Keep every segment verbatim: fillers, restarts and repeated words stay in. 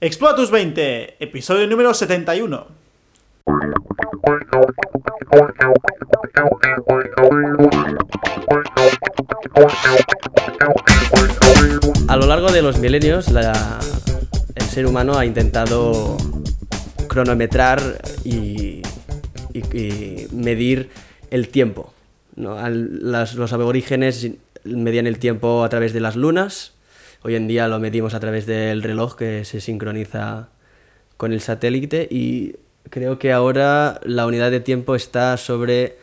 Exploratus veinte, episodio número setenta y uno. A lo largo de los milenios, la, el ser humano ha intentado cronometrar y, y, y medir el tiempo, ¿no? Al, las, los aborígenes medían el tiempo a través de las lunas. Hoy en día lo medimos a través del reloj que se sincroniza con el satélite, y creo que ahora la unidad de tiempo está sobre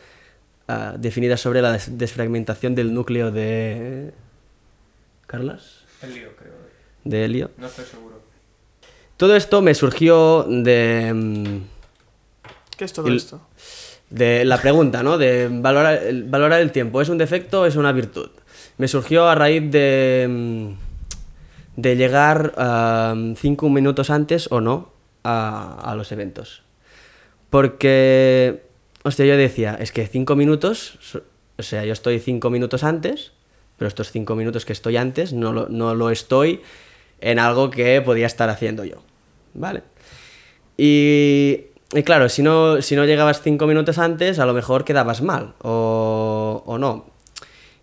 uh, definida sobre la des- desfragmentación del núcleo de... ¿Carlas? Helio, creo. ¿De helio? No estoy seguro. Todo esto me surgió de... ¿Qué es todo el, esto? De la pregunta, ¿no? De valorar el, valorar el tiempo. ¿Es un defecto o es una virtud? Me surgió a raíz de... de llegar uh, cinco minutos antes o no a, a los eventos. Porque, hostia, yo decía, es que cinco minutos, o sea, yo estoy cinco minutos antes, pero estos cinco minutos que estoy antes no lo, no lo estoy en algo que podía estar haciendo yo, ¿vale? Y, y claro, si no, si no llegabas cinco minutos antes, a lo mejor quedabas mal o, o no.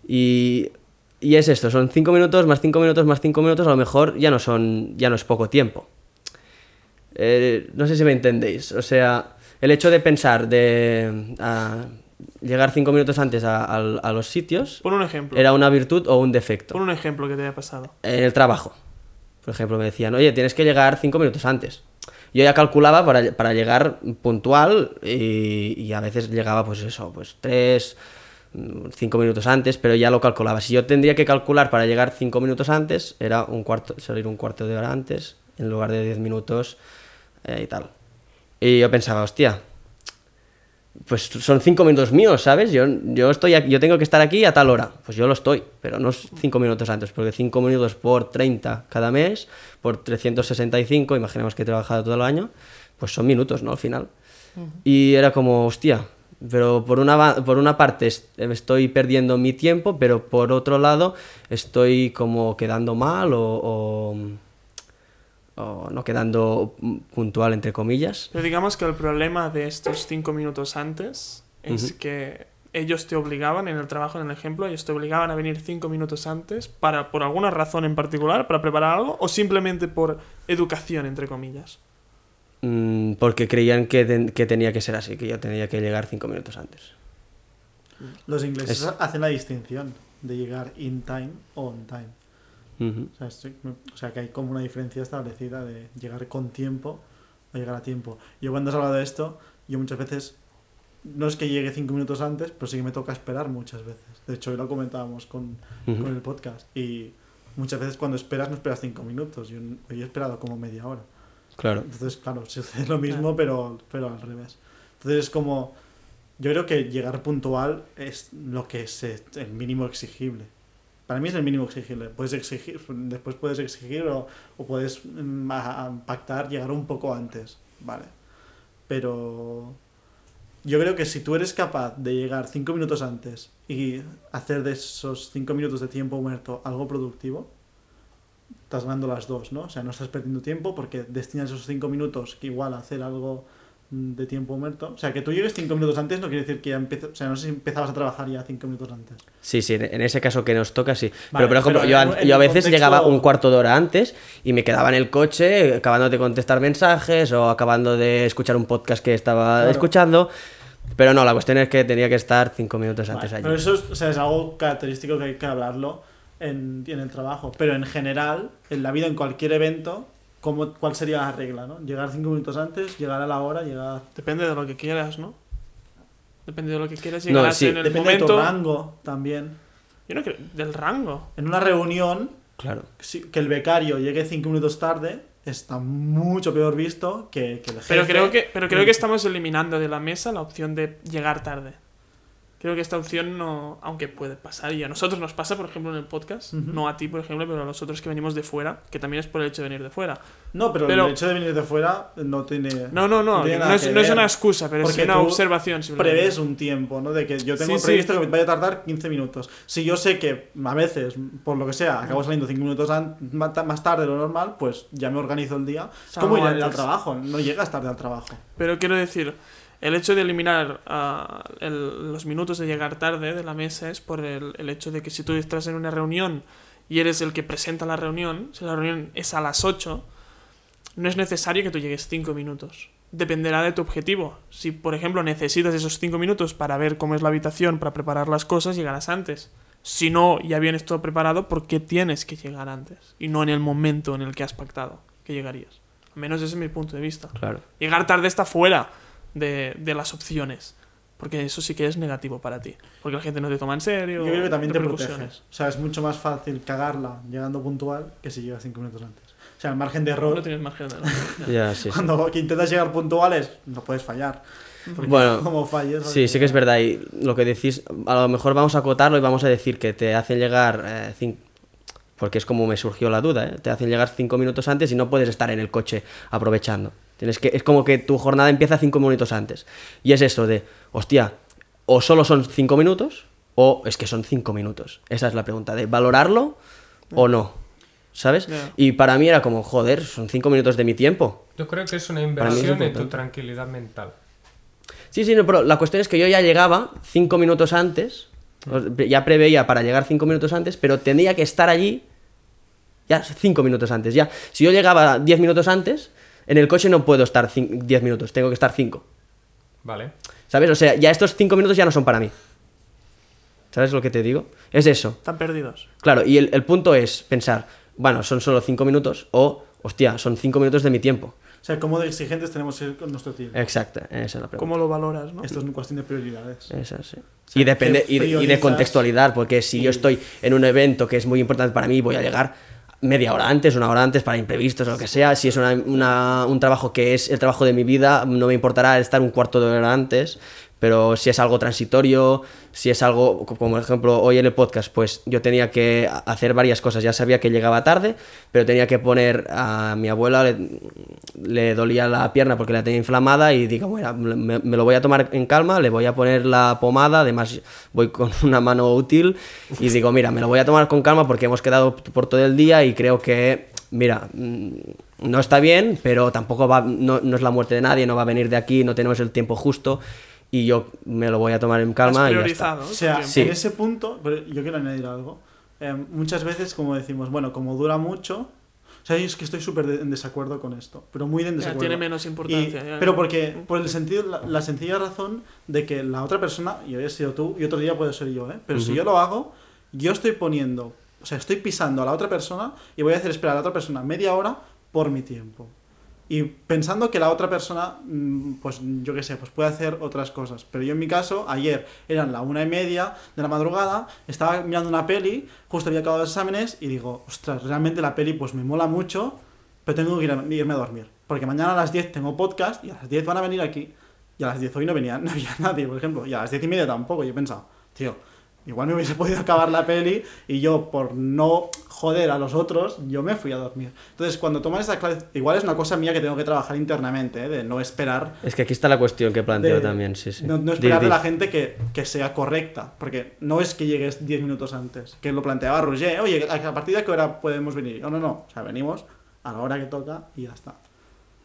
Y... Y es esto, son cinco minutos, más cinco minutos, más cinco minutos, a lo mejor ya no son, ya no es poco tiempo. Eh, no sé si me entendéis, o sea, el hecho de pensar, de a, llegar cinco minutos antes a, a, a los sitios... Pon un ejemplo. Era una virtud o un defecto. Pon un ejemplo que te haya pasado. En el trabajo, por ejemplo, me decían, oye, tienes que llegar cinco minutos antes. Yo ya calculaba para, para llegar puntual y, y a veces llegaba, pues eso, pues tres... cinco minutos antes, pero ya lo calculaba. Si yo tendría que calcular para llegar cinco minutos antes, era un cuarto, salir un cuarto de hora antes, en lugar de diez minutos eh, y tal. Y yo pensaba, hostia, pues son cinco minutos míos, ¿sabes? Yo, yo, estoy aquí, yo tengo que estar aquí a tal hora. Pues yo lo estoy, pero no cinco minutos antes, porque cinco minutos por treinta cada mes, por trescientos sesenta y cinco, imaginemos que he trabajado todo el año, pues son minutos, ¿no? Al final. Uh-huh. Y era como, hostia... Pero por una, por una parte estoy perdiendo mi tiempo, pero por otro lado estoy como quedando mal o, o, o no quedando puntual, entre comillas. Pero digamos que el problema de estos cinco minutos antes es uh-huh. que ellos te obligaban, en el trabajo, en el ejemplo, ellos te obligaban a venir cinco minutos antes para, por alguna razón en particular, para preparar algo, o simplemente por educación, entre comillas. Porque creían que, ten, que tenía que ser así, que yo tenía que llegar cinco minutos antes. Los ingleses es... hacen la distinción de llegar in time o on time. Uh-huh. O sea, estoy, o sea, que hay como una diferencia establecida de llegar con tiempo o llegar a tiempo. Yo cuando has hablado de esto, yo muchas veces, no es que llegue cinco minutos antes, pero sí que me toca esperar muchas veces. De hecho, hoy lo comentábamos con, uh-huh. con el podcast. Y muchas veces cuando esperas, no esperas cinco minutos. Yo hoy he esperado como media hora. Claro. Entonces, claro, sucede lo mismo, pero, pero al revés. Entonces es como, yo creo que llegar puntual es lo que es el mínimo exigible. Para mí es el mínimo exigible. Puedes exigir, después puedes exigir o, o puedes pactar llegar un poco antes, vale. Pero yo creo que si tú eres capaz de llegar cinco minutos antes y hacer de esos cinco minutos de tiempo muerto algo productivo, estás ganando las dos, ¿no? O sea, no estás perdiendo tiempo porque destinas esos cinco minutos que igual a hacer algo de tiempo muerto. O sea, que tú llegues cinco minutos antes no quiere decir que ya empezas... O sea, no sé si empezabas a trabajar ya cinco minutos antes. Sí, sí, en ese caso que nos toca, sí. Vale, pero, por ejemplo, pero yo, a, yo a veces contexto... llegaba un cuarto de hora antes y me quedaba en el coche acabando de contestar mensajes o acabando de escuchar un podcast que estaba claro. escuchando. Pero no, la cuestión es que tenía que estar cinco minutos antes vale, allí. Pero eso es, o sea, es algo característico que hay que hablarlo. En, en el trabajo, pero en general, en la vida, en cualquier evento, ¿cómo, ¿cuál sería la regla? ¿No? Llegar cinco minutos antes, llegar a la hora, llegar... Depende de lo que quieras, ¿no? Depende de lo que quieras, llegar no, sí. en el Depende momento... Depende de tu rango, también. Yo no creo... Del rango. En una reunión, claro que el becario llegue cinco minutos tarde, está mucho peor visto que, que el jefe... Pero creo que, pero creo que estamos eliminando de la mesa la opción de llegar tarde. Creo que esta opción no, aunque puede pasar, y a nosotros nos pasa, por ejemplo, en el podcast, uh-huh. no a ti, por ejemplo, pero a nosotros que venimos de fuera, que también es por el hecho de venir de fuera. No, pero, pero el hecho de venir de fuera no tiene... No, no, no, no, no, es, no es una excusa, pero porque es una observación. Prevés un tiempo, ¿no? De que yo tengo sí, previsto sí. que vaya a tardar quince minutos. Si yo sé que a veces, por lo que sea, acabo saliendo cinco minutos más tarde de lo normal, pues ya me organizo el día. O sea, ¿cómo ir al trabajo? No llegas tarde al trabajo. Pero quiero decir... El hecho de eliminar uh, el, los minutos de llegar tarde de la mesa es por el, el hecho de que si tú estás en una reunión y eres el que presenta la reunión, si la reunión es a las ocho, no es necesario que tú llegues cinco minutos. Dependerá de tu objetivo. Si, por ejemplo, necesitas esos cinco minutos para ver cómo es la habitación, para preparar las cosas, llegarás antes. Si no, ya vienes todo preparado, ¿por qué tienes que llegar antes? Y no en el momento en el que has pactado que llegarías. Al menos ese es mi punto de vista. Claro. Llegar tarde está fuera De, de las opciones, porque eso sí que es negativo para ti, porque la gente no te toma en serio. Yo creo que también te protege, o sea, es mucho más fácil cagarla llegando puntual que si llegas cinco minutos antes. O sea, el margen de error no tienes margen de error. yeah, sí, cuando sí. intentas llegar puntuales no puedes fallar, porque bueno, como falles, sí, sí que es verdad. Y lo que decís, a lo mejor vamos a acotarlo y vamos a decir que te hacen llegar eh, cinco, porque es como me surgió la duda, ¿eh? Te hacen llegar cinco minutos antes y no puedes estar en el coche aprovechando. Tienes que, es como que tu jornada empieza cinco minutos antes. Y es eso de, hostia, o solo son cinco minutos, o es que son cinco minutos. Esa es la pregunta, de valorarlo yeah. o no, ¿sabes? Yeah. Y para mí era como, joder, son cinco minutos de mi tiempo. Yo creo que es una inversión en tu tranquilidad mental. Sí, sí, no, pero la cuestión es que yo ya llegaba cinco minutos antes, ya preveía para llegar cinco minutos antes, pero tenía que estar allí ya cinco minutos antes. Ya, si yo llegaba diez minutos antes... En el coche no puedo estar diez minutos, tengo que estar cinco. Vale. ¿Sabes? O sea, ya estos cinco minutos ya no son para mí. ¿Sabes lo que te digo? Es eso. Están perdidos. Claro, y el, el punto es pensar, bueno, son solo cinco minutos o, hostia, son cinco minutos de mi tiempo. O sea, ¿cómo de exigentes tenemos que ir con nuestro tiempo? Exacto, esa es la pregunta. ¿Cómo lo valoras, no? Esto es una cuestión de prioridades. Esa, sí. O sea, y, depende, y, y de contextualidad, porque si y... yo estoy en un evento que es muy importante para mí, voy a llegar... media hora antes, una hora antes, para imprevistos o lo que sea. Si es una, una, un trabajo que es el trabajo de mi vida, no me importará estar un cuarto de hora antes, pero si es algo transitorio, si es algo, como por ejemplo hoy en el podcast, pues yo tenía que hacer varias cosas, ya sabía que llegaba tarde, pero tenía que poner a mi abuela, le, le dolía la pierna porque la tenía inflamada y digo, bueno, me, me lo voy a tomar en calma, le voy a poner la pomada, además voy con una mano útil y digo, mira, me lo voy a tomar con calma porque hemos quedado por todo el día y creo que, mira, no está bien, pero tampoco va, no, no es la muerte de nadie, no va a venir de aquí, no tenemos el tiempo justo. Y yo me lo voy a tomar en calma. Has priorizado, y o sea, sí. En ese punto, yo quiero añadir algo. Eh, muchas veces, como decimos, bueno, como dura mucho... O sea, yo es que estoy súper de, en desacuerdo con esto, pero muy de en desacuerdo. Ya, tiene menos importancia. Y, ya, pero porque, por el sentido, la, la sencilla razón de que la otra persona, y hoy has sido tú, y otro día puede ser yo, ¿eh? Pero uh-huh. si yo lo hago, yo estoy poniendo, o sea, estoy pisando a la otra persona y voy a hacer esperar a la otra persona media hora por mi tiempo. Y pensando que la otra persona, pues yo qué sé, pues puede hacer otras cosas. Pero yo en mi caso, ayer eran la una y media de la madrugada, estaba mirando una peli, justo había acabado los exámenes y digo, ostras, realmente la peli pues me mola mucho, pero tengo que ir a, irme a dormir. Porque mañana a las diez tengo podcast y a las diez van a venir aquí. Y a las diez hoy no venía, no había nadie, por ejemplo. Y a las diez y media tampoco. Yo he pensado, tío, igual me hubiese podido acabar la peli y yo, por no joder a los otros, yo me fui a dormir. Entonces, cuando tomas esa clase... Igual es una cosa mía que tengo que trabajar internamente, ¿eh? De no esperar... Es que aquí está la cuestión que planteo de, también, sí, sí. No, no esperar de la gente que, que sea correcta, porque no es que llegues diez minutos antes, que lo planteaba Roger, oye, ¿a partir de qué hora podemos venir? No, no, no, o sea, venimos a la hora que toca y ya está.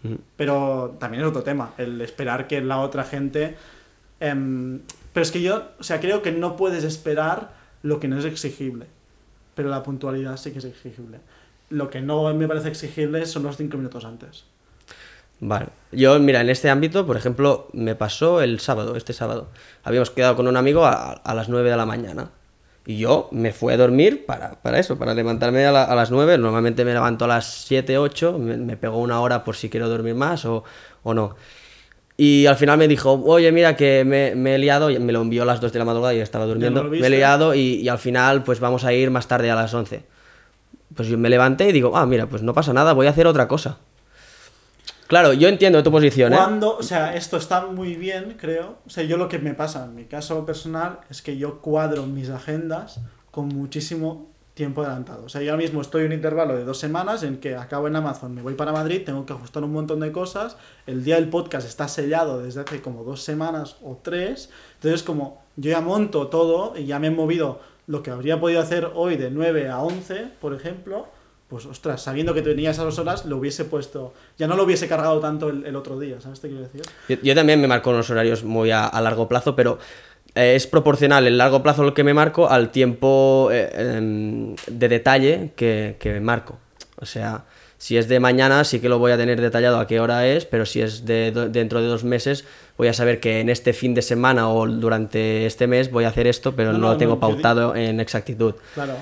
Mm. Pero también es otro tema, el esperar que la otra gente... Eh, Pero es que yo, o sea, creo que no puedes esperar lo que no es exigible. Pero la puntualidad sí que es exigible. Lo que no me parece exigible son los cinco minutos antes. Vale. Yo, mira, en este ámbito, por ejemplo, me pasó el sábado, este sábado. Habíamos quedado con un amigo a, a las nueve de la mañana. Y yo me fui a dormir para, para eso, para levantarme a, la, a las nueve. Normalmente me levanto a las siete, ocho. Me, me pego una hora por si quiero dormir más o, o no. Y al final me dijo, oye, mira, que me, me he liado, me lo envió a las dos de la madrugada y estaba durmiendo, me he liado y, y al final pues vamos a ir más tarde a las once. Pues yo me levanté y digo, ah, mira, pues no pasa nada, voy a hacer otra cosa. Claro, yo entiendo tu posición, ¿eh? Cuando, o sea, esto está muy bien, creo. O sea, yo lo que me pasa en mi caso personal es que yo cuadro mis agendas con muchísimo tiempo adelantado. O sea, yo ahora mismo estoy en un intervalo de dos semanas en que acabo en Amazon, me voy para Madrid, tengo que ajustar un montón de cosas, el día del podcast está sellado desde hace como dos semanas o tres, entonces como yo ya monto todo y ya me he movido lo que habría podido hacer hoy de nueve a once, por ejemplo, pues ostras, sabiendo que tenía esas dos horas, lo hubiese puesto, ya no lo hubiese cargado tanto el, el otro día, ¿sabes qué quiero decir? Yo, yo también me marco unos horarios muy a, a largo plazo, pero es proporcional el largo plazo lo que me marco al tiempo eh, de detalle que, que me marco. O sea, si es de mañana sí que lo voy a tener detallado a qué hora es, pero si es de do- dentro de dos meses voy a saber que en este fin de semana o durante este mes voy a hacer esto, pero no, no, no lo tengo no, pautado di- en exactitud. Claro.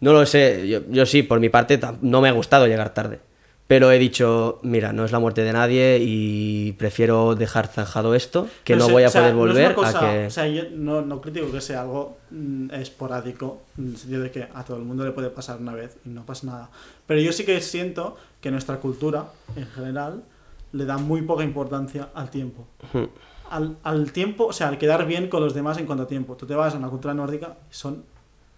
No lo sé, yo, yo sí, por mi parte no me ha gustado llegar tarde, pero he dicho, mira, no es la muerte de nadie y prefiero dejar zanjado esto, que no, no sé, voy a o sea, poder volver no cosa, a que... O sea, yo no, no critico que sea algo mm, esporádico, en el sentido de que a todo el mundo le puede pasar una vez y no pasa nada. Pero yo sí que siento que nuestra cultura, en general, le da muy poca importancia al tiempo. Uh-huh. Al, al tiempo, o sea, al quedar bien con los demás en cuanto a tiempo. Tú te vas a una cultura nórdica y son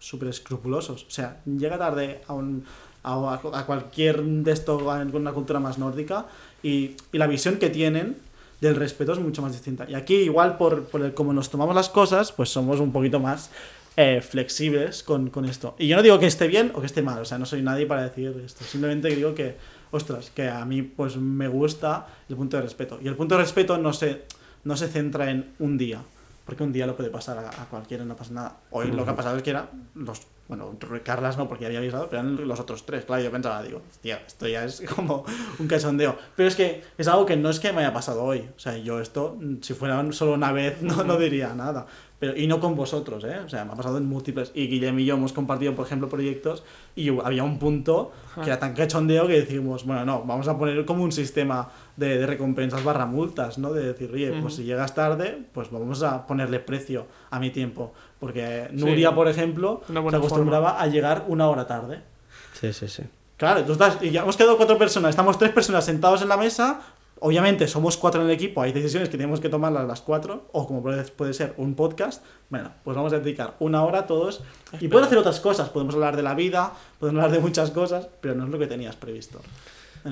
súper escrupulosos. O sea, llega tarde a un... A, a cualquier de estos con una cultura más nórdica y, y la visión que tienen del respeto es mucho más distinta, y aquí igual por, por el, como nos tomamos las cosas, pues somos un poquito más eh, flexibles con, con esto, y yo no digo que esté bien o que esté mal, o sea, no soy nadie para decir esto, simplemente digo que, ostras, que a mí pues me gusta el punto de respeto, y el punto de respeto no se, no se centra en un día, porque un día lo puede pasar a, a cualquiera, no pasa nada. Hoy lo que ha pasado es que eran los... Bueno, Carlas no, porque ya había avisado, pero eran los otros tres. Claro, yo pensaba, digo, hostia, esto ya es como un cachondeo. Pero es que es algo que no es que me haya pasado hoy. O sea, yo esto, si fuera solo una vez, no, no diría nada. Pero, y no con vosotros, ¿eh? O sea, me ha pasado en múltiples. Y Guillem y yo hemos compartido, por ejemplo, proyectos, y había un punto que era tan cachondeo que decimos, bueno, no, vamos a poner como un sistema de, de recompensas barra multas, ¿no? De decir, oye, pues si llegas tarde, pues vamos a ponerle precio a mi tiempo. Porque Nuria, sí, por ejemplo, se acostumbraba forma. a llegar una hora tarde. Sí, sí, sí. Claro, tú estás, y ya hemos quedado cuatro personas, estamos tres personas sentados en la mesa, obviamente somos cuatro en el equipo, hay decisiones que tenemos que tomar las cuatro, o como puede, puede ser un podcast, bueno, pues vamos a dedicar una hora a todos, es y puedes hacer otras cosas, podemos hablar de la vida, podemos hablar de muchas cosas, pero no es lo que tenías previsto.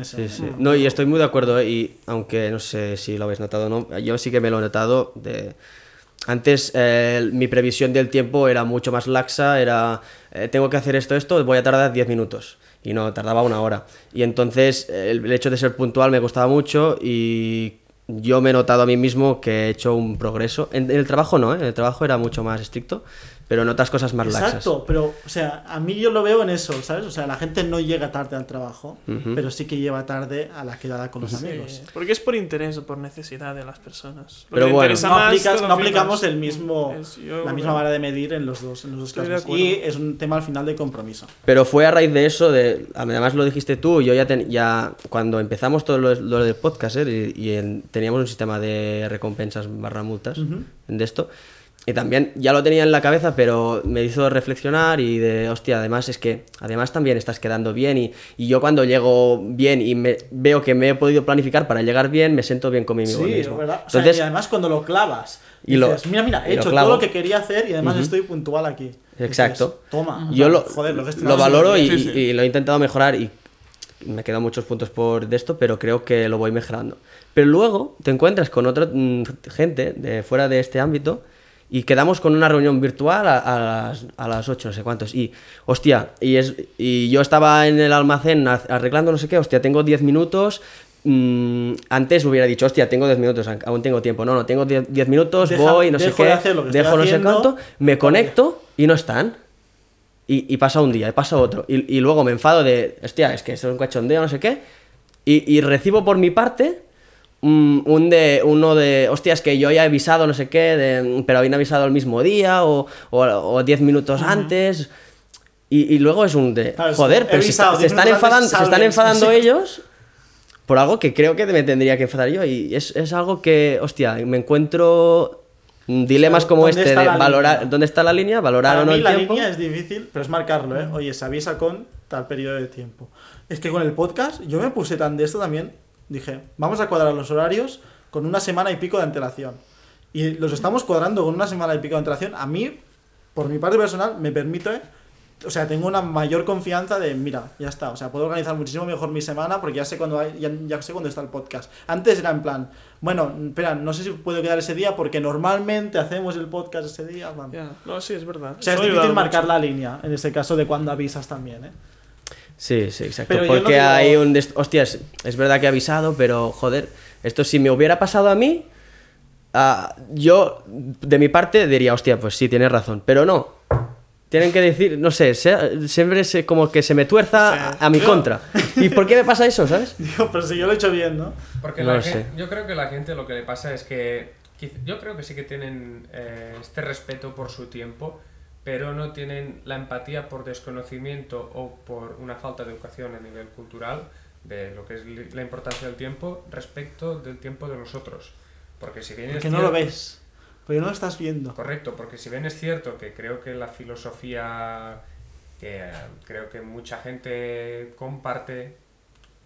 Sí, sí. No, y estoy muy de acuerdo, ¿eh? Y aunque no sé si lo habéis notado o no, yo sí que me lo he notado de... Antes eh, mi previsión del tiempo era mucho más laxa, era eh, tengo que hacer esto, esto, voy a tardar diez minutos, y no, tardaba una hora. Y entonces el, el hecho de ser puntual me costaba mucho, y yo me he notado a mí mismo que he hecho un progreso. En, en el trabajo no, ¿eh? En el trabajo era mucho más estricto, pero notas cosas más Exacto, laxas. Exacto, pero o sea, a mí yo lo veo en eso, ¿sabes? O sea, la gente no llega tarde al trabajo, uh-huh, pero sí que lleva tarde a la quedada con los sí, amigos. Porque es por interés o por necesidad de las personas. Pero bueno, no, aplicas, no aplicamos el mismo, es, yo, la misma vara de medir en los dos, en los dos casos. Y es un tema al final de compromiso. Pero fue a raíz de eso, de, además lo dijiste tú, yo ya, ten, ya cuando empezamos todo lo, lo del podcast, ¿eh? y, y en, teníamos un sistema de recompensas barra multas, uh-huh, de esto... Y también ya lo tenía en la cabeza, pero me hizo reflexionar y de, hostia, además es que además también estás quedando bien, y, y yo cuando llego bien y me veo que me he podido planificar para llegar bien, me siento bien conmigo mismo. Sí, es verdad. Entonces, o sea, y además cuando lo clavas, y dices, lo, mira, mira, he hecho lo todo lo que quería hacer y además uh-huh, estoy puntual aquí. Exacto. Dices, toma, yo lo, joder, lo, que lo valoro y, sí, sí. y lo he intentado mejorar, y me quedan muchos puntos por de esto, pero creo que lo voy mejorando. Pero luego te encuentras con otra mmm, gente de fuera de este ámbito, y quedamos con una reunión virtual a, a, las, a las ocho, no sé cuántos, y hostia, y, es, y yo estaba en el almacén arreglando no sé qué, hostia, tengo diez minutos, mmm, antes hubiera dicho, hostia, tengo diez minutos, aún tengo tiempo, no, no, tengo diez minutos, Deja, voy, no sé qué, de dejo no sé cuánto, me conecto y no están, y, y pasa un día, y pasa otro, y, y luego me enfado de, hostia, es que esto es un cachondeo, no sé qué, y, y recibo por mi parte... Un de, uno de, hostia, es que yo ya he avisado no sé qué, de, pero habían avisado el mismo día o, o, o diez minutos uh-huh. antes, y, y luego es un de, claro, joder, pero avisado, se, se, están enfadando, se están enfadando ellos por algo que creo que me tendría que enfadar yo, y es, es algo que, hostia, me encuentro dilemas como este de valorar, línea? ¿Dónde está la línea? ¿Valorar o no el tiempo? Para mí la línea es difícil, pero es marcarlo, ¿eh? Oye, se avisa con tal periodo de tiempo. Es que con el podcast yo me puse tan de esto también, dije, vamos a cuadrar los horarios con una semana y pico de antelación. Y los estamos cuadrando con una semana y pico de antelación. A mí, por mi parte personal, me permite... O sea, tengo una mayor confianza de, mira, ya está, o sea, puedo organizar muchísimo mejor mi semana porque ya sé cuándo hay, ya, ya sé cuándo está el podcast. Antes era en plan, bueno, espera, no sé si puedo quedar ese día porque normalmente hacemos el podcast ese día, man. Yeah. No, sí, es verdad. O sea, eso es difícil marcar mucho la línea, en ese caso, de cuando avisas también, ¿eh? Sí, sí, exacto, pero porque digo... hay un... Dest... Hostias, es verdad que he avisado, pero, joder, esto si me hubiera pasado a mí, uh, yo, de mi parte, diría, hostia, pues sí, tienes razón, pero no. Tienen que decir, no sé, se, siempre se, como que se me tuerza sí. a, a mi contra. ¿Y por qué me pasa eso, sabes? Digo, pero si yo lo he hecho bien, ¿no? Porque no la gente, yo creo que la gente lo que le pasa es que... Yo creo que sí que tienen eh, este respeto por su tiempo, pero no tienen la empatía por desconocimiento o por una falta de educación a nivel cultural de lo que es la importancia del tiempo respecto del tiempo de los otros. Porque si bien... Porque no lo ves. Pero no lo estás viendo. Correcto, porque si bien es cierto que creo que la filosofía que eh, creo que mucha gente comparte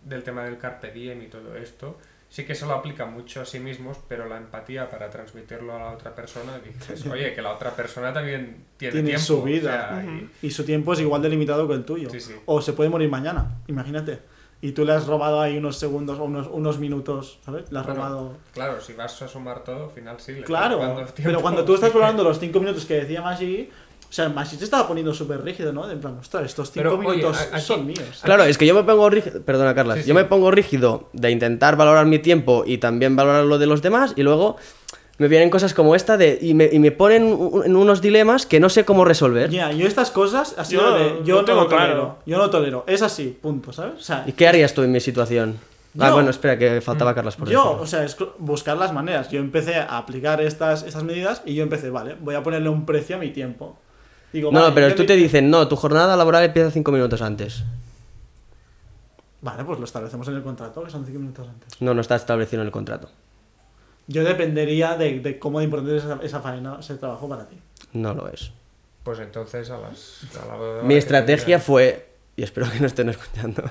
del tema del Carpe Diem y todo esto, sí que se lo aplica mucho a sí mismos, pero la empatía para transmitirlo a la otra persona, dices, oye, que la otra persona también tiene, tiene tiempo. Su vida. O sea, uh-huh. y, y su tiempo es igual de limitado que el tuyo. Sí, sí. O se puede morir mañana, imagínate. Y tú le has robado ahí unos segundos o unos, unos minutos, ¿sabes? Le has bueno, robado... Claro, si vas a sumar todo, al final sí. Le claro, pero cuando tú estás probando los cinco minutos que decía Maggi, o sea, Maggi te estaba poniendo súper rígido, ¿no? De plan, ostras, estos cinco pero, minutos oye, aquí, son míos. Claro, es que yo me pongo rígido... Perdona, Carlas. Sí, sí. Yo me pongo rígido de intentar valorar mi tiempo y también valorar lo de los demás y luego... Me vienen cosas como esta de y me, y me ponen en unos dilemas que no sé cómo resolver. Ya, yeah, yo estas cosas así yo, de, yo no, no tengo tolero, claro. Yo no tolero, es así, punto, ¿sabes? O sea, ¿y qué harías tú en mi situación? Yo, ah, bueno, espera, que faltaba Carlos por yo, eso. Yo, o sea, es buscar las maneras. Yo empecé a aplicar estas, estas medidas y yo empecé, vale, voy a ponerle un precio a mi tiempo. Digo, no, vale, no, pero tú mi... te dicen, no, tu jornada laboral empieza cinco minutos antes. Vale, pues lo establecemos en el contrato, que son cinco minutos antes. No, no está establecido en el contrato. Yo dependería de, de cómo de importante es esa, esa faena, ese trabajo para ti. No lo es. Pues entonces a las... A la mi estrategia tenía... fue... Y espero que no estén escuchando.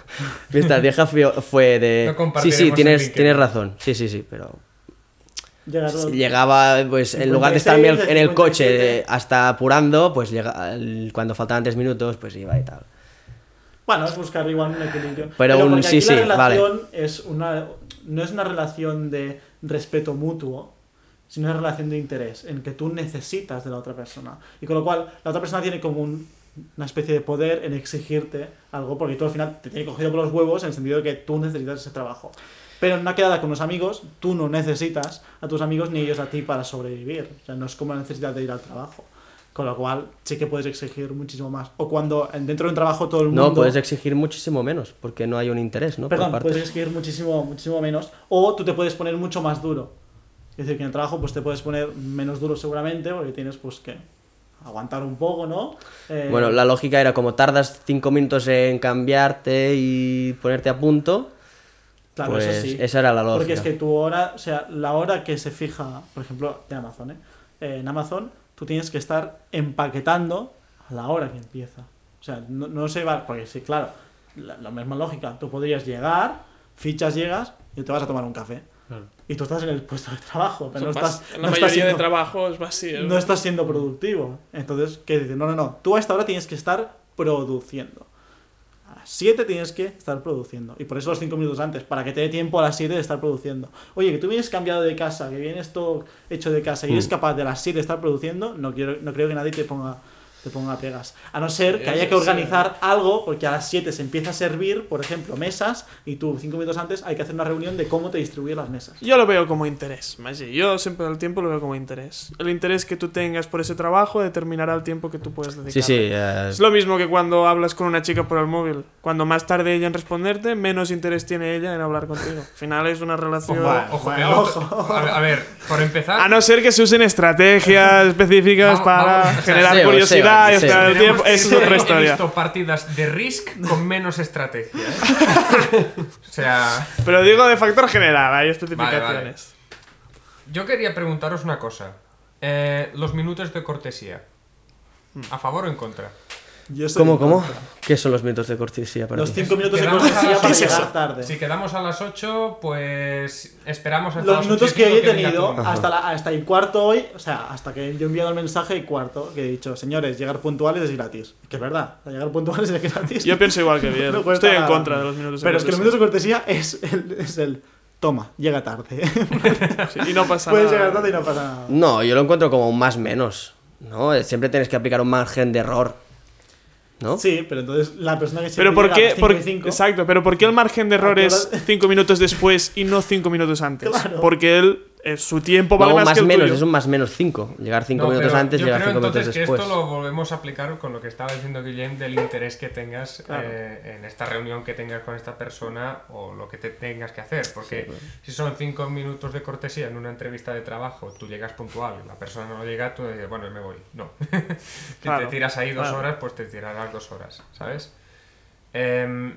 Mi estrategia fue, fue de... No sí, sí, tienes, tienes razón. Sí, sí, sí, pero... Llegaron... Llegaba, pues, en lugar de estarme en el coche de, hasta apurando, pues llega, cuando faltaban tres minutos, pues iba y tal. Bueno, es buscar igual un equilibrio. Pero, pero un... Sí, sí, vale. La relación vale. es una... No es una relación de respeto mutuo, sino una relación de interés, en que tú necesitas de la otra persona. Y con lo cual, la otra persona tiene como un, una especie de poder en exigirte algo, porque tú al final te tiene cogido por los huevos en el sentido de que tú necesitas ese trabajo. Pero en una quedada con los amigos, tú no necesitas a tus amigos ni ellos a ti para sobrevivir. O sea, no es como la necesidad de ir al trabajo. Con lo cual, sí que puedes exigir muchísimo más. O cuando dentro de un trabajo todo el mundo... No, puedes exigir muchísimo menos, porque no hay un interés, ¿no? Perdón, puedes exigir muchísimo, muchísimo menos. O tú te puedes poner mucho más duro. Es decir, que en el trabajo pues te puedes poner menos duro seguramente, porque tienes pues que aguantar un poco, ¿no? Eh... Bueno, la lógica era como tardas cinco minutos en cambiarte y ponerte a punto... Claro, pues eso sí. Esa era la lógica. Porque es que tu hora, o sea, la hora que se fija, por ejemplo, de Amazon, ¿eh? Eh, en Amazon... Tú tienes que estar empaquetando a la hora que empieza. O sea, no, no se va... Porque sí, claro, la, la misma lógica. Tú podrías llegar, fichas, llegas y te vas a tomar un café. Claro. Y tú estás en el puesto de trabajo, pero o sea, no estás... Más, en la no mayoría estás siendo, de trabajos va así. No estás siendo productivo. Entonces, ¿qué dices? No, no, no. Tú a esta hora tienes que estar produciendo. A las siete tienes que estar produciendo. Y por eso los cinco minutos antes, para que te dé tiempo a las siete de estar produciendo. Oye, que tú vienes cambiado de casa, que vienes todo hecho de casa y eres capaz de las siete de estar produciendo, no quiero, no creo que nadie te ponga, te ponga pegas. A no ser que haya que organizar algo, porque a las siete se empieza a servir, por ejemplo, mesas, y tú cinco minutos antes hay que hacer una reunión de cómo te distribuir las mesas. Yo lo veo como interés, Maggi. Yo siempre al tiempo lo veo como interés. El interés que tú tengas por ese trabajo determinará el tiempo que tú puedes dedicar. Sí, sí, uh... Es lo mismo que cuando hablas con una chica por el móvil. Cuando más tarde ella en responderte, menos interés tiene ella en hablar contigo. Al final es una relación... Ojo, ojo, ojo, ojo. A ver, por empezar... A no ser que se usen estrategias específicas vamos, para vamos, generar sí, curiosidad. Sí. Sí. El tiempo. Eso es otra historia. He visto partidas de Risk con menos estrategia. O sea... Pero digo de factor general, hay especificaciones. Vale, vale. Yo quería preguntaros una cosa. Eh, los minutos de cortesía. ¿A favor o en contra? ¿Cómo, cómo? ¿Qué son los minutos de cortesía para los ti? Los cinco minutos si de cortesía para llegar tarde. Si quedamos a las ocho, pues esperamos hasta los las minutos que he tenido, que hasta, la, hasta el cuarto hoy, o sea, hasta que yo he enviado el mensaje y cuarto, que he dicho, señores, llegar puntuales es gratis. Que es verdad, llegar puntuales es gratis. Yo pienso igual que bien, no estoy en contra de los minutos de Pero cortesía. Pero es que los minutos de cortesía es el... Es el toma, llega tarde. Sí, y no pasa Puedes nada. Puedes llegar tarde y no pasa nada. No, yo lo encuentro como un más menos, ¿no? Siempre tienes que aplicar un margen de error, ¿no? Sí, pero entonces la persona que siempre llega a cinco y cinco... Exacto, pero ¿por qué el margen de error porque es cinco minutos después y no cinco minutos antes? Claro. Porque él, eh, su tiempo vale no, más, más que el menos, tuyo. Es un más menos cinco. Llegar cinco no, minutos antes, llegar cinco minutos después. Yo creo entonces que esto lo volvemos a aplicar con lo que estaba diciendo Guillem del interés que tengas claro. eh, en esta reunión que tengas con esta persona o lo que te tengas que hacer. Porque sí, claro. Si son cinco minutos de cortesía en una entrevista de trabajo, tú llegas puntual, la persona no llega, tú dices, bueno, me voy. No. Si claro, te tiras ahí dos claro. horas, pues te tirarás dos horas, ¿sabes? Eh,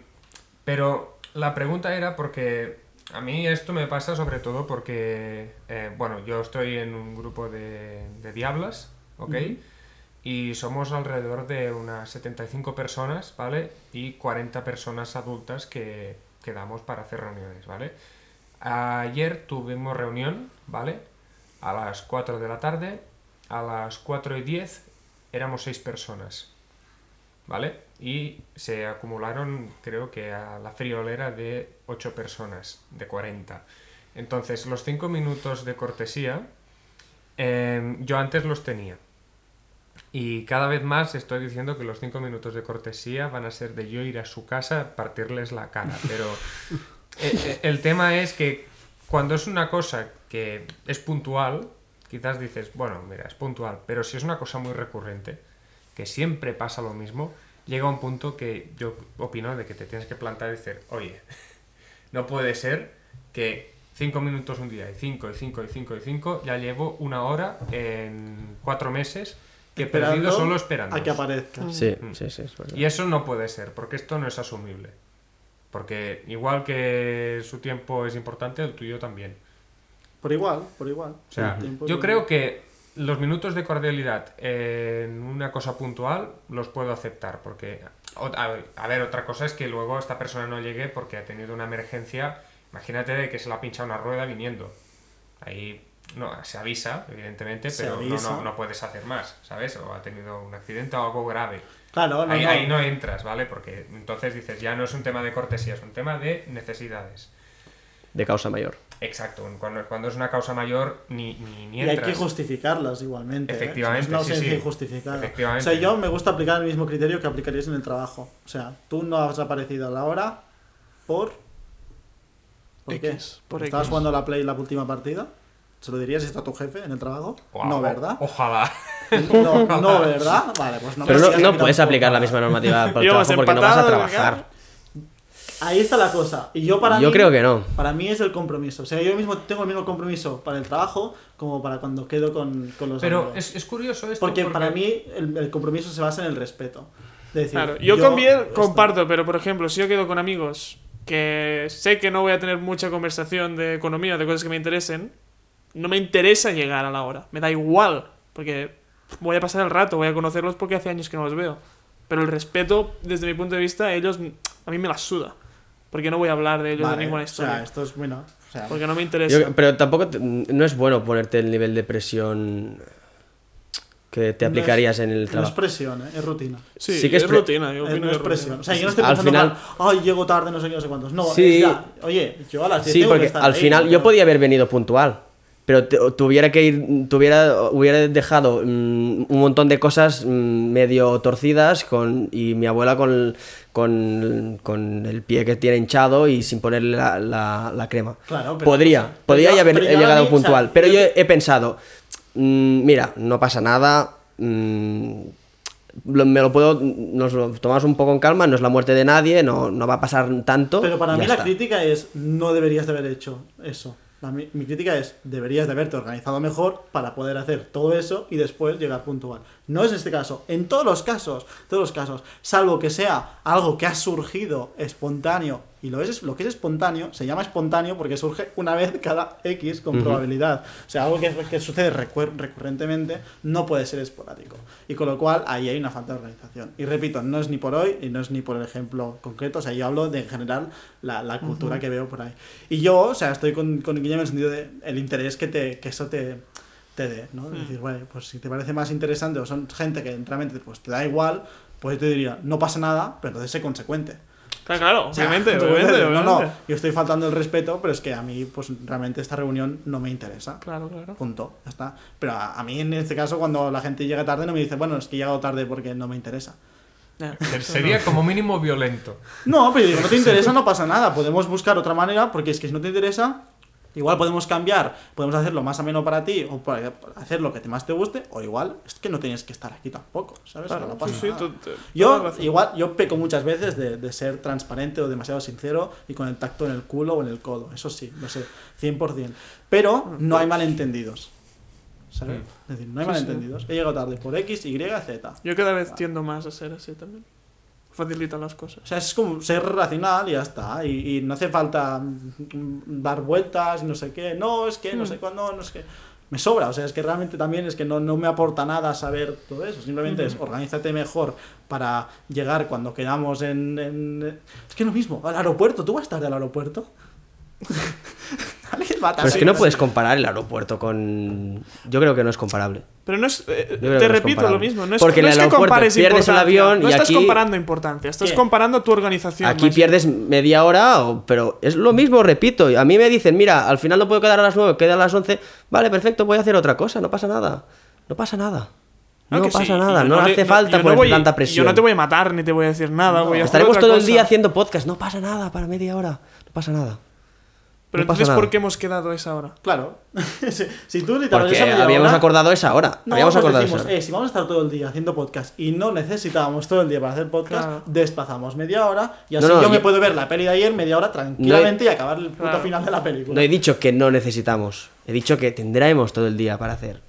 pero la pregunta era porque... A mí esto me pasa sobre todo porque, eh, bueno, yo estoy en un grupo de, de diablas, ¿ok? Uh-huh. Y somos alrededor de unas setenta y cinco personas, ¿vale? Y cuarenta personas adultas que quedamos para hacer reuniones, ¿vale? Ayer tuvimos reunión, ¿vale? A las cuatro de la tarde, a las cuatro y diez éramos seis personas, ¿vale? Y se acumularon, creo que a la friolera de ocho personas, de cuarenta. Entonces, los cinco minutos de cortesía, eh, yo antes los tenía. Y cada vez más estoy diciendo que los cinco minutos de cortesía van a ser de yo ir a su casa a partirles la cara. Pero eh, el tema es que cuando es una cosa que es puntual, quizás dices, bueno, mira, es puntual, pero si es una cosa muy recurrente, que siempre pasa lo mismo, llega un punto que yo opino de que te tienes que plantar y decir, oye, no puede ser que cinco minutos un día y cinco y cinco y cinco y cinco, ya llevo una hora en cuatro meses que he perdido solo esperando a que aparezca. Sí, mm. sí, sí, es verdad. Y eso no puede ser, porque esto no es asumible. Porque igual que su tiempo es importante, el tuyo también. Por igual, por igual. O sea, yo igual. creo que los minutos de cordialidad en una cosa puntual los puedo aceptar porque, a ver, otra cosa es que luego esta persona no llegue porque ha tenido una emergencia, imagínate de que se le ha pinchado una rueda viniendo, ahí no se avisa, evidentemente, pero avisa. No, no, no puedes hacer más, ¿sabes? O ha tenido un accidente o algo grave. Claro, no, ahí, no. ahí no entras, ¿vale? Porque entonces dices, ya no es un tema de cortesía, es un tema de necesidades. De causa mayor. Exacto, cuando, cuando es una causa mayor ni, ni, ni entras. Y hay que justificarlas igualmente. Efectivamente, ¿eh? O sea, es una ausencia sí, sí. injustificada. O sea, yo me gusta aplicar el mismo criterio que aplicarías en el trabajo. O sea, tú no has aparecido a la hora por... ¿Por X, qué? Por ¿Estabas X. jugando a la Play la última partida? ¿Se lo dirías si está tu jefe en el trabajo? Wow, no, ¿verdad? Ojalá. No, no, ¿verdad? Vale, pues no. Pero no, no puedes aplicar la misma normativa para el trabajo porque no vas a trabajar. Ahí está la cosa. Y yo para yo mí... creo que no. Para mí es el compromiso. O sea, yo mismo tengo el mismo compromiso para el trabajo como para cuando quedo con, con los Pero amigos. Pero es, es curioso esto. Porque, porque... para mí el, el compromiso se basa en el respeto. Es decir, claro, yo, yo también esto. comparto, pero por ejemplo, si yo quedo con amigos que sé que no voy a tener mucha conversación de economía o de cosas que me interesen, no me interesa llegar a la hora. Me da igual, porque voy a pasar el rato, voy a conocerlos porque hace años que no los veo. Pero el respeto, desde mi punto de vista, ellos a mí me la suda. Porque no voy a hablar de ellos vale, de ninguna historia. O sea, esto es bueno. O sea, porque no me interesa. Yo, pero tampoco te, no es bueno ponerte el nivel de presión que te aplicarías no es, en el trabajo. No es presión, ¿eh? Es rutina. Sí, sí que es, es pre- rutina. Yo opino no es presión. O sea, yo no estoy pensando al final, ay, llego tarde, no sé qué, no sé cuántos. No, sí, es ya. Oye, yo a las siete sí, porque estar al ahí, final yo podía haber venido puntual. Pero te, tuviera que ir, tuviera, hubiera dejado mmm, un montón de cosas mmm, medio torcidas con, y mi abuela con, con, con el pie que tiene hinchado y sin ponerle la, la, la crema. Claro, pero podría, pero podría pero haber pero llegado puntual. Pero yo he pensado, mmm, mira, no pasa nada, mmm, me lo puedo, nos lo tomamos un poco en calma, no es la muerte de nadie, no, no va a pasar tanto. Pero para mí está. La crítica es, no deberías de haber hecho eso. Mi, mi crítica es, deberías de haberte organizado mejor para poder hacer todo eso y después llegar puntual. No es este caso, en todos los casos, todos los casos, salvo que sea algo que ha surgido espontáneo Y lo, es, lo que es espontáneo se llama espontáneo porque surge una vez cada X con uh-huh. probabilidad. O sea, algo que, que sucede recur- recurrentemente no puede ser esporádico. Y con lo cual ahí hay una falta de organización. Y repito, no es ni por hoy y no es ni por el ejemplo concreto. O sea, yo hablo de en general la, la cultura uh-huh. que veo por ahí. Y yo, o sea, estoy con, con Guillem en el sentido de el interés que, te, que eso te... te dé, ¿no? Es decir, bueno, pues si te parece más interesante o son gente que realmente pues, te da igual, pues yo te diría, no pasa nada, pero entonces sé consecuente. Claro, claro, o sea, obviamente, obviamente, no, obviamente. No, yo estoy faltando el respeto, pero es que a mí, pues realmente esta reunión no me interesa. Claro, claro. Punto, ya está. Pero a, a mí en este caso, cuando la gente llega tarde, no me dice, bueno, es que he llegado tarde porque no me interesa. Sería como mínimo violento. No, pero yo digo, no te interesa, no pasa nada, podemos buscar otra manera, porque es que si no te interesa... Igual podemos cambiar, podemos hacerlo más ameno para ti o para hacer lo que más te guste, o igual es que no tienes que estar aquí tampoco, ¿sabes? Claro, no pasa sí, nada. Tú, tú, yo, igual, yo peco muchas veces de, de ser transparente o demasiado sincero y con el tacto en el culo o en el codo, eso sí, no sé, cien por ciento. Pero no hay malentendidos, ¿sabes? Es decir, no hay sí, malentendidos. Sí. He llegado tarde por X, Y, Z. Yo cada vez vale. tiendo más a ser así también. Facilita las cosas. O sea, es como ser racional y ya está. Y, y no hace falta dar vueltas y no sé qué. No, es que no sé cuándo, no es que... Me sobra, o sea, es que realmente también es que no, no me aporta nada saber todo eso. Simplemente es, organízate mejor para llegar cuando quedamos en... en... Es que es lo mismo, al aeropuerto. ¿Tú vas tarde al aeropuerto? Pero es que no puedes comparar el aeropuerto con... Yo creo que no es comparable. Pero no es... Eh, te no repito es lo mismo. No es, porque no en el aeropuerto compares pierdes el avión no y aquí... No estás comparando importancia. Estás ¿Qué? comparando tu organización. Aquí más. Pierdes media hora, o, pero es lo mismo, repito. A mí me dicen, mira, al final no puedo quedar a las nueve, queda a las once. Vale, perfecto, voy a hacer otra cosa. No pasa nada. No pasa nada. No, no pasa sí. nada, no, no hace le, falta no, poner no voy, tanta presión. Yo no te voy a matar ni te voy a decir nada. No. Voy a Estaremos todo cosa. el día haciendo podcast. No pasa nada para media hora. No pasa nada. Pero no entonces, ¿por qué hemos quedado a esa hora? Claro. si, si tú Porque habíamos hora, acordado esa hora. No, habíamos pues acordado decimos, esa hora. Eh, si vamos a estar todo el día haciendo podcast y no necesitábamos todo el día para hacer podcast, claro. desplazamos media hora y así no, no, yo me yo... puedo ver la peli de ayer media hora tranquilamente no he... y acabar el puto claro. final de la película. No he dicho que no necesitamos. He dicho que tendremos todo el día para hacer.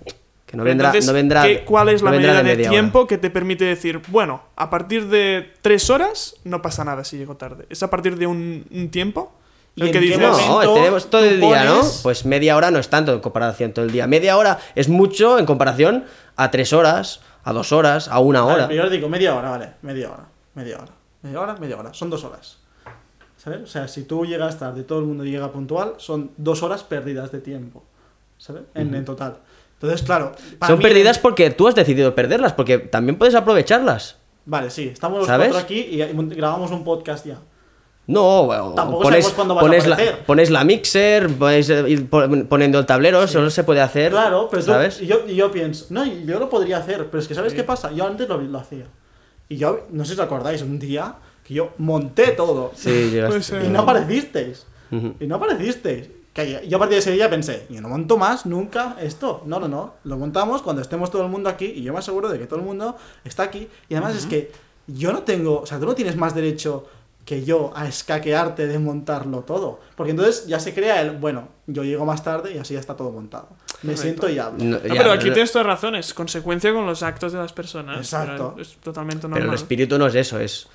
Que no vendrá. Entonces, no vendrá ¿qué, ¿cuál es la no medida de, de tiempo hora? Que te permite decir, bueno, a partir de tres horas no pasa nada si llego tarde? ¿Es a partir de un, un tiempo? ¿Y que dices? No, tenemos todo el día, ¿no? Pues media hora no es tanto en comparación todo el día. Media hora es mucho en comparación a tres horas, a dos horas, a una hora. Vale, pero yo digo media hora, vale, media hora, media hora, media hora, media hora. Son dos horas, ¿sabes? O sea, si tú llegas tarde, todo el mundo llega puntual, son dos horas perdidas de tiempo, ¿sabes? En, uh-huh. en total. Entonces, claro. Son mí... perdidas porque tú has decidido perderlas, porque también puedes aprovecharlas. Vale, sí, estamos los ¿sabes? cuatro aquí y grabamos un podcast ya. No, bueno, pones, pones, la, pones la mixer, pones, poniendo el tablero, sí. solo se puede hacer. Claro, pero tú, ¿sabes? Y yo, y yo pienso, no, yo lo podría hacer, pero es que ¿sabes sí. qué pasa? Yo antes lo, lo hacía. Y yo, no sé si os acordáis, un día que yo monté todo. Sí, llegaste, pues, y no aparecisteis. Uh-huh. Y no aparecisteis. Que yo a partir de ese día pensé, yo no monto más nunca esto. No, no, no. Lo montamos cuando estemos todo el mundo aquí y yo me aseguro de que todo el mundo está aquí. Y además uh-huh. es que yo no tengo, o sea, tú no tienes más derecho... que yo a escaquearte de montarlo todo, porque entonces ya se crea el bueno, yo llego más tarde y así ya está todo montado, me Perfecto. siento y hablo. No, ya, no, pero aquí no, tienes todas razones, consecuencia con los actos de las personas. Exacto. Es totalmente normal. Pero el espíritu no es eso, es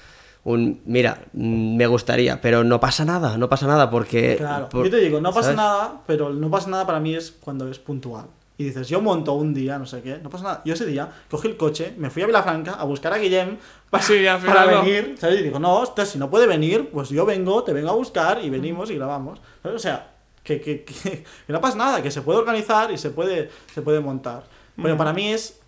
un mira, me gustaría, pero no pasa nada, no pasa nada porque claro, por, yo te digo, no pasa ¿sabes? nada, pero no pasa nada para mí es cuando es puntual. Y dices, yo monto un día, no sé qué, no pasa nada. Yo ese día cogí el coche, me fui a Vilafranca a buscar a Guillem para, sí, ya, para venir, ¿sabes? Y digo, no, hostia, si no puede venir, pues yo vengo, te vengo a buscar y venimos y grabamos, ¿sabes? O sea, que, que, que, que no pasa nada, que se puede organizar y se puede, se puede montar. Pero mm. para mí es,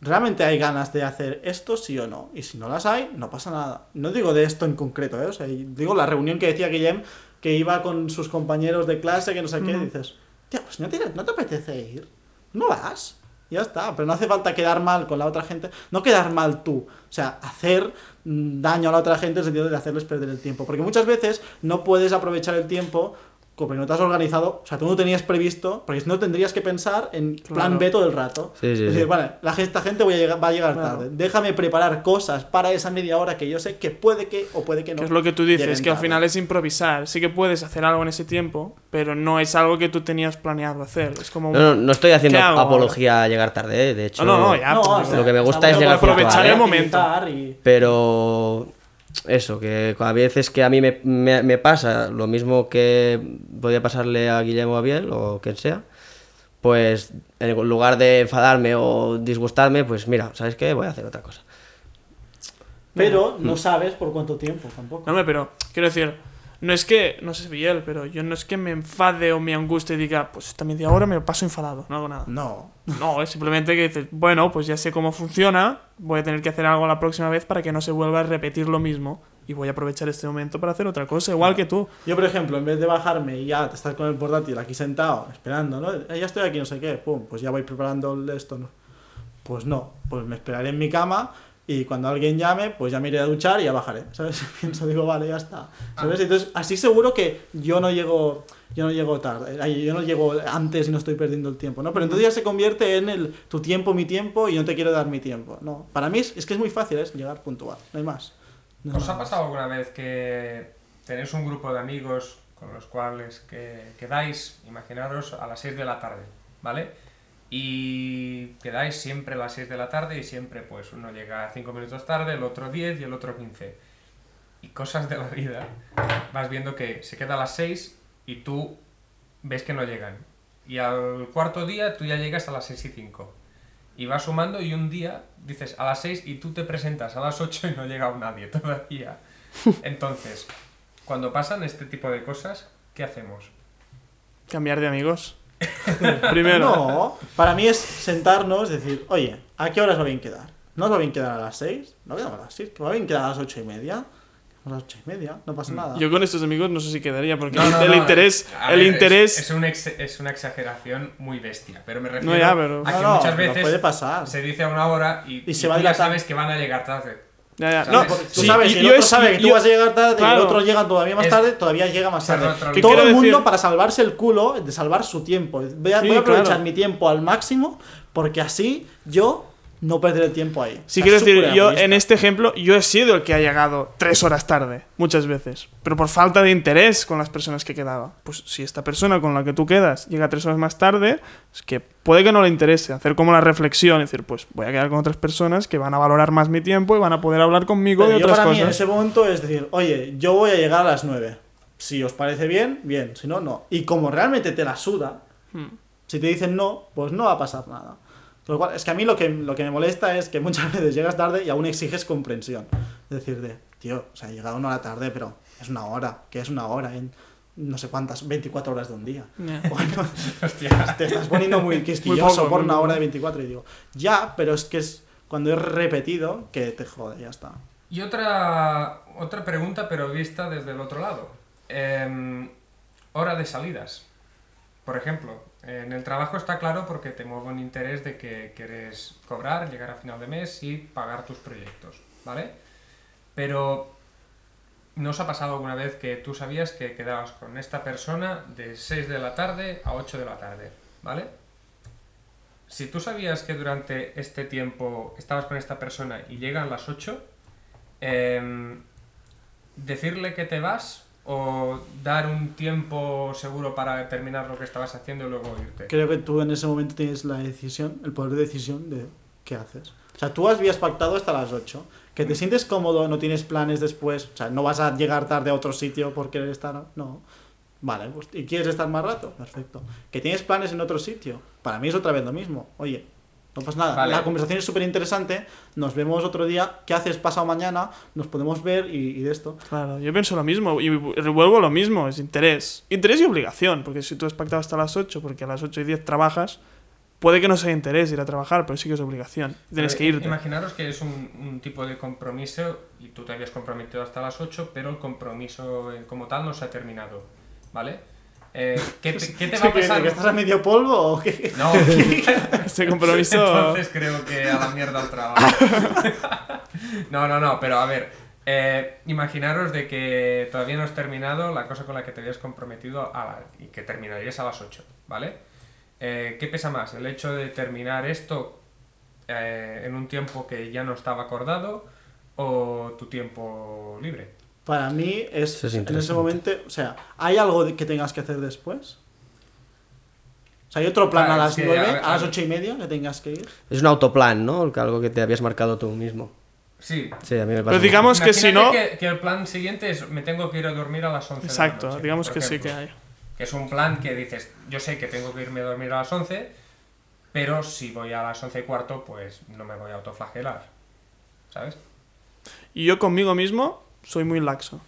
¿realmente hay ganas de hacer esto, sí o no? Y si no las hay, no pasa nada. No digo de esto en concreto, ¿eh? O sea, digo la reunión que decía Guillem, que iba con sus compañeros de clase, que no sé qué, mm. y dices, tío, pues no, tienes, no te apetece ir. No vas, ya está, pero no hace falta quedar mal con la otra gente, no quedar mal tú, o sea, hacer daño a la otra gente en el sentido de hacerles perder el tiempo, porque muchas veces no puedes aprovechar el tiempo porque no te has organizado, o sea, tú no tenías previsto, porque si no tendrías que pensar en plan claro. B todo el rato, sí, sí, es decir, sí. vale, la, esta gente voy a llegar, va a llegar claro. tarde, déjame preparar cosas para esa media hora que yo sé que puede que o puede que no. Que es lo que tú dices, que al final es improvisar, sí que puedes hacer algo en ese tiempo, pero no es algo que tú tenías planeado hacer, es como... No, no, no estoy haciendo apología a llegar tarde, ¿eh? De hecho, no, no, no, ya, no, o sea, lo que me gusta o sea, es llegar aprovechar el momento, y... pero... eso, que a veces que a mí me, me, me pasa lo mismo que podía pasarle a Guillermo Abiel o quien sea, pues en lugar de enfadarme o disgustarme, pues mira, ¿sabes qué? Voy a hacer otra cosa. Pero no sabes por cuánto tiempo tampoco. No, hombre, pero quiero decir, no es que, no sé Biel, pero yo no es que me enfade o me angustie y diga, pues esta media hora me paso enfadado, no hago nada. No. No, es simplemente que dices, bueno, pues ya sé cómo funciona, voy a tener que hacer algo la próxima vez para que no se vuelva a repetir lo mismo y voy a aprovechar este momento para hacer otra cosa, igual que tú. Yo, por ejemplo, en vez de bajarme y ya estar con el portátil aquí sentado, esperando, ¿no? Eh, ya estoy aquí, no sé qué, pum, pues ya voy preparando esto, ¿no? Pues no, pues me esperaré en mi cama. Y cuando alguien llame, pues ya me iré a duchar y ya bajaré, ¿sabes? Pienso, digo, vale, ya está, ¿sabes? Entonces, así seguro que yo no llego, yo no llego tarde, yo no llego antes y no estoy perdiendo el tiempo, ¿no? Pero entonces ya se convierte en el tu tiempo, mi tiempo, y yo no te quiero dar mi tiempo, ¿no? Para mí es, es que es muy fácil, es llegar puntual, no hay más. No ¿Os ha pasado alguna vez que tenéis un grupo de amigos con los cuales que quedáis, imaginaros, a las seis de la tarde, ¿vale? Y quedáis siempre a las seis de la tarde y siempre pues uno llega cinco minutos tarde, el otro diez y el otro quince. Y cosas de la vida, vas viendo que se queda a las seis y tú ves que no llegan. Y al cuarto día tú ya llegas a las seis y cinco. Y vas sumando y un día dices a las seis y tú te presentas a las ocho y no llega nadie todavía. Entonces, cuando pasan este tipo de cosas, ¿qué hacemos? Cambiar de amigos. Primero. No, para mí es sentarnos, decir, oye, ¿a qué horas va bien quedar? ¿No va bien quedar a las seis? No quedamos a las seis, va bien quedar a las ocho y media. A las ocho y media, no pasa nada. Yo con estos amigos no sé si quedaría, porque no, no, el no, interés, no. El ver, interés... Es, es, un ex, es una exageración muy bestia, pero me refiero no, ya, pero... a que no, no, muchas veces puede pasar. Se dice a una hora y, y, y se tú ya sabes que van a llegar tarde. Ya, ya. No, tú sí, sabes, si el otro es, sabe que tú yo, vas a llegar tarde, claro, y el otro llega todavía más tarde, todavía llega más tarde. Todo el mundo decir? Para salvarse el culo, de salvar su tiempo. Voy a, sí, voy a aprovechar claro. mi tiempo al máximo, porque así yo no perderé el tiempo ahí. Sí, quiero decir, yo en este ejemplo, yo he sido el que ha llegado tres horas tarde, muchas veces, pero por falta de interés con las personas que quedaba. Pues si esta persona con la que tú quedas llega tres horas más tarde, es que puede que no le interese hacer como la reflexión, decir, pues voy a quedar con otras personas que van a valorar más mi tiempo y van a poder hablar conmigo pero de otras cosas. Yo para mí en ese momento es decir, oye, yo voy a llegar a las nueve. Si os parece bien, bien, si no, no. Y como realmente te la suda, hmm. si te dicen no, pues no va a pasar nada. Lo cual, es que a mí lo que, lo que me molesta es que muchas veces llegas tarde y aún exiges comprensión. Es decir, de, tío, o sea, he llegado una hora tarde, pero es una hora, que es una hora en... no sé cuántas, veinticuatro horas de un día. Yeah. Bueno, hostia, te estás poniendo muy quisquilloso muy poco, por muy una poco. Hora de veinticuatro y digo, ya, pero es que es cuando es repetido que te jode, ya está. Y otra, otra pregunta, pero vista desde el otro lado. Eh, hora de salidas. Por ejemplo, en el trabajo está claro porque te mueve un interés de que quieres cobrar, llegar a final de mes y pagar tus proyectos, ¿vale? Pero... ¿no os ha pasado alguna vez que tú sabías que quedabas con esta persona de seis de la tarde a ocho de la tarde, ¿vale? Si tú sabías que durante este tiempo estabas con esta persona y llegan las ocho, eh, decirle que te vas o dar un tiempo seguro para terminar lo que estabas haciendo y luego irte. Creo que tú en ese momento tienes la decisión, el poder de decisión de qué haces. O sea, tú habías pactado hasta las ocho, que te sientes cómodo, no tienes planes después, o sea, no vas a llegar tarde a otro sitio por querer estar, no. Vale, pues, ¿y quieres estar más rato? Perfecto. Que tienes planes en otro sitio, para mí es otra vez lo mismo. Oye, no pasa nada, vale. La conversación es súper interesante, nos vemos otro día, ¿qué haces pasado mañana? Nos podemos ver y, y de esto. Claro, yo pienso lo mismo, y revuelvo lo mismo, es interés. Interés y obligación, porque si tú has pactado hasta las ocho, porque a las ocho y diez trabajas, puede que no sea interés ir a trabajar, pero sí que es obligación. Tienes ver, que irte. Imaginaros que es un, un tipo de compromiso y tú te habías comprometido hasta las ocho, pero el compromiso como tal no se ha terminado, ¿vale? Eh, ¿qué, te, ¿Qué te va a pasar? ¿Que estás a medio polvo o qué? No. Este compromiso... Entonces creo que a la mierda el trabajo. No, no, no, pero a ver, eh, imaginaros de que todavía no has terminado la cosa con la que te habías comprometido a la, y que terminarías a las ocho, ¿vale? Eh, ¿Qué pesa más? ¿El hecho de terminar esto eh, en un tiempo que ya no estaba acordado o tu tiempo libre? Para mí es, es en ese momento, o sea, ¿hay algo que tengas que hacer después? O sea, ¿hay otro plan ah, a las nueve, a, a las ocho y media que tengas que ir? Es un autoplan, ¿no? Algo que te habías marcado tú mismo. Sí. Sí, a mí me pasa. Pero digamos que si no... Que, que el plan siguiente es, me tengo que ir a dormir a las once. Exacto, de la noche, digamos que ejemplo, sí que hay. Que es un plan que dices, yo sé que tengo que irme a dormir a las once, pero si voy a las once y cuarto, pues no me voy a autoflagelar, ¿sabes? Y yo conmigo mismo soy muy laxo.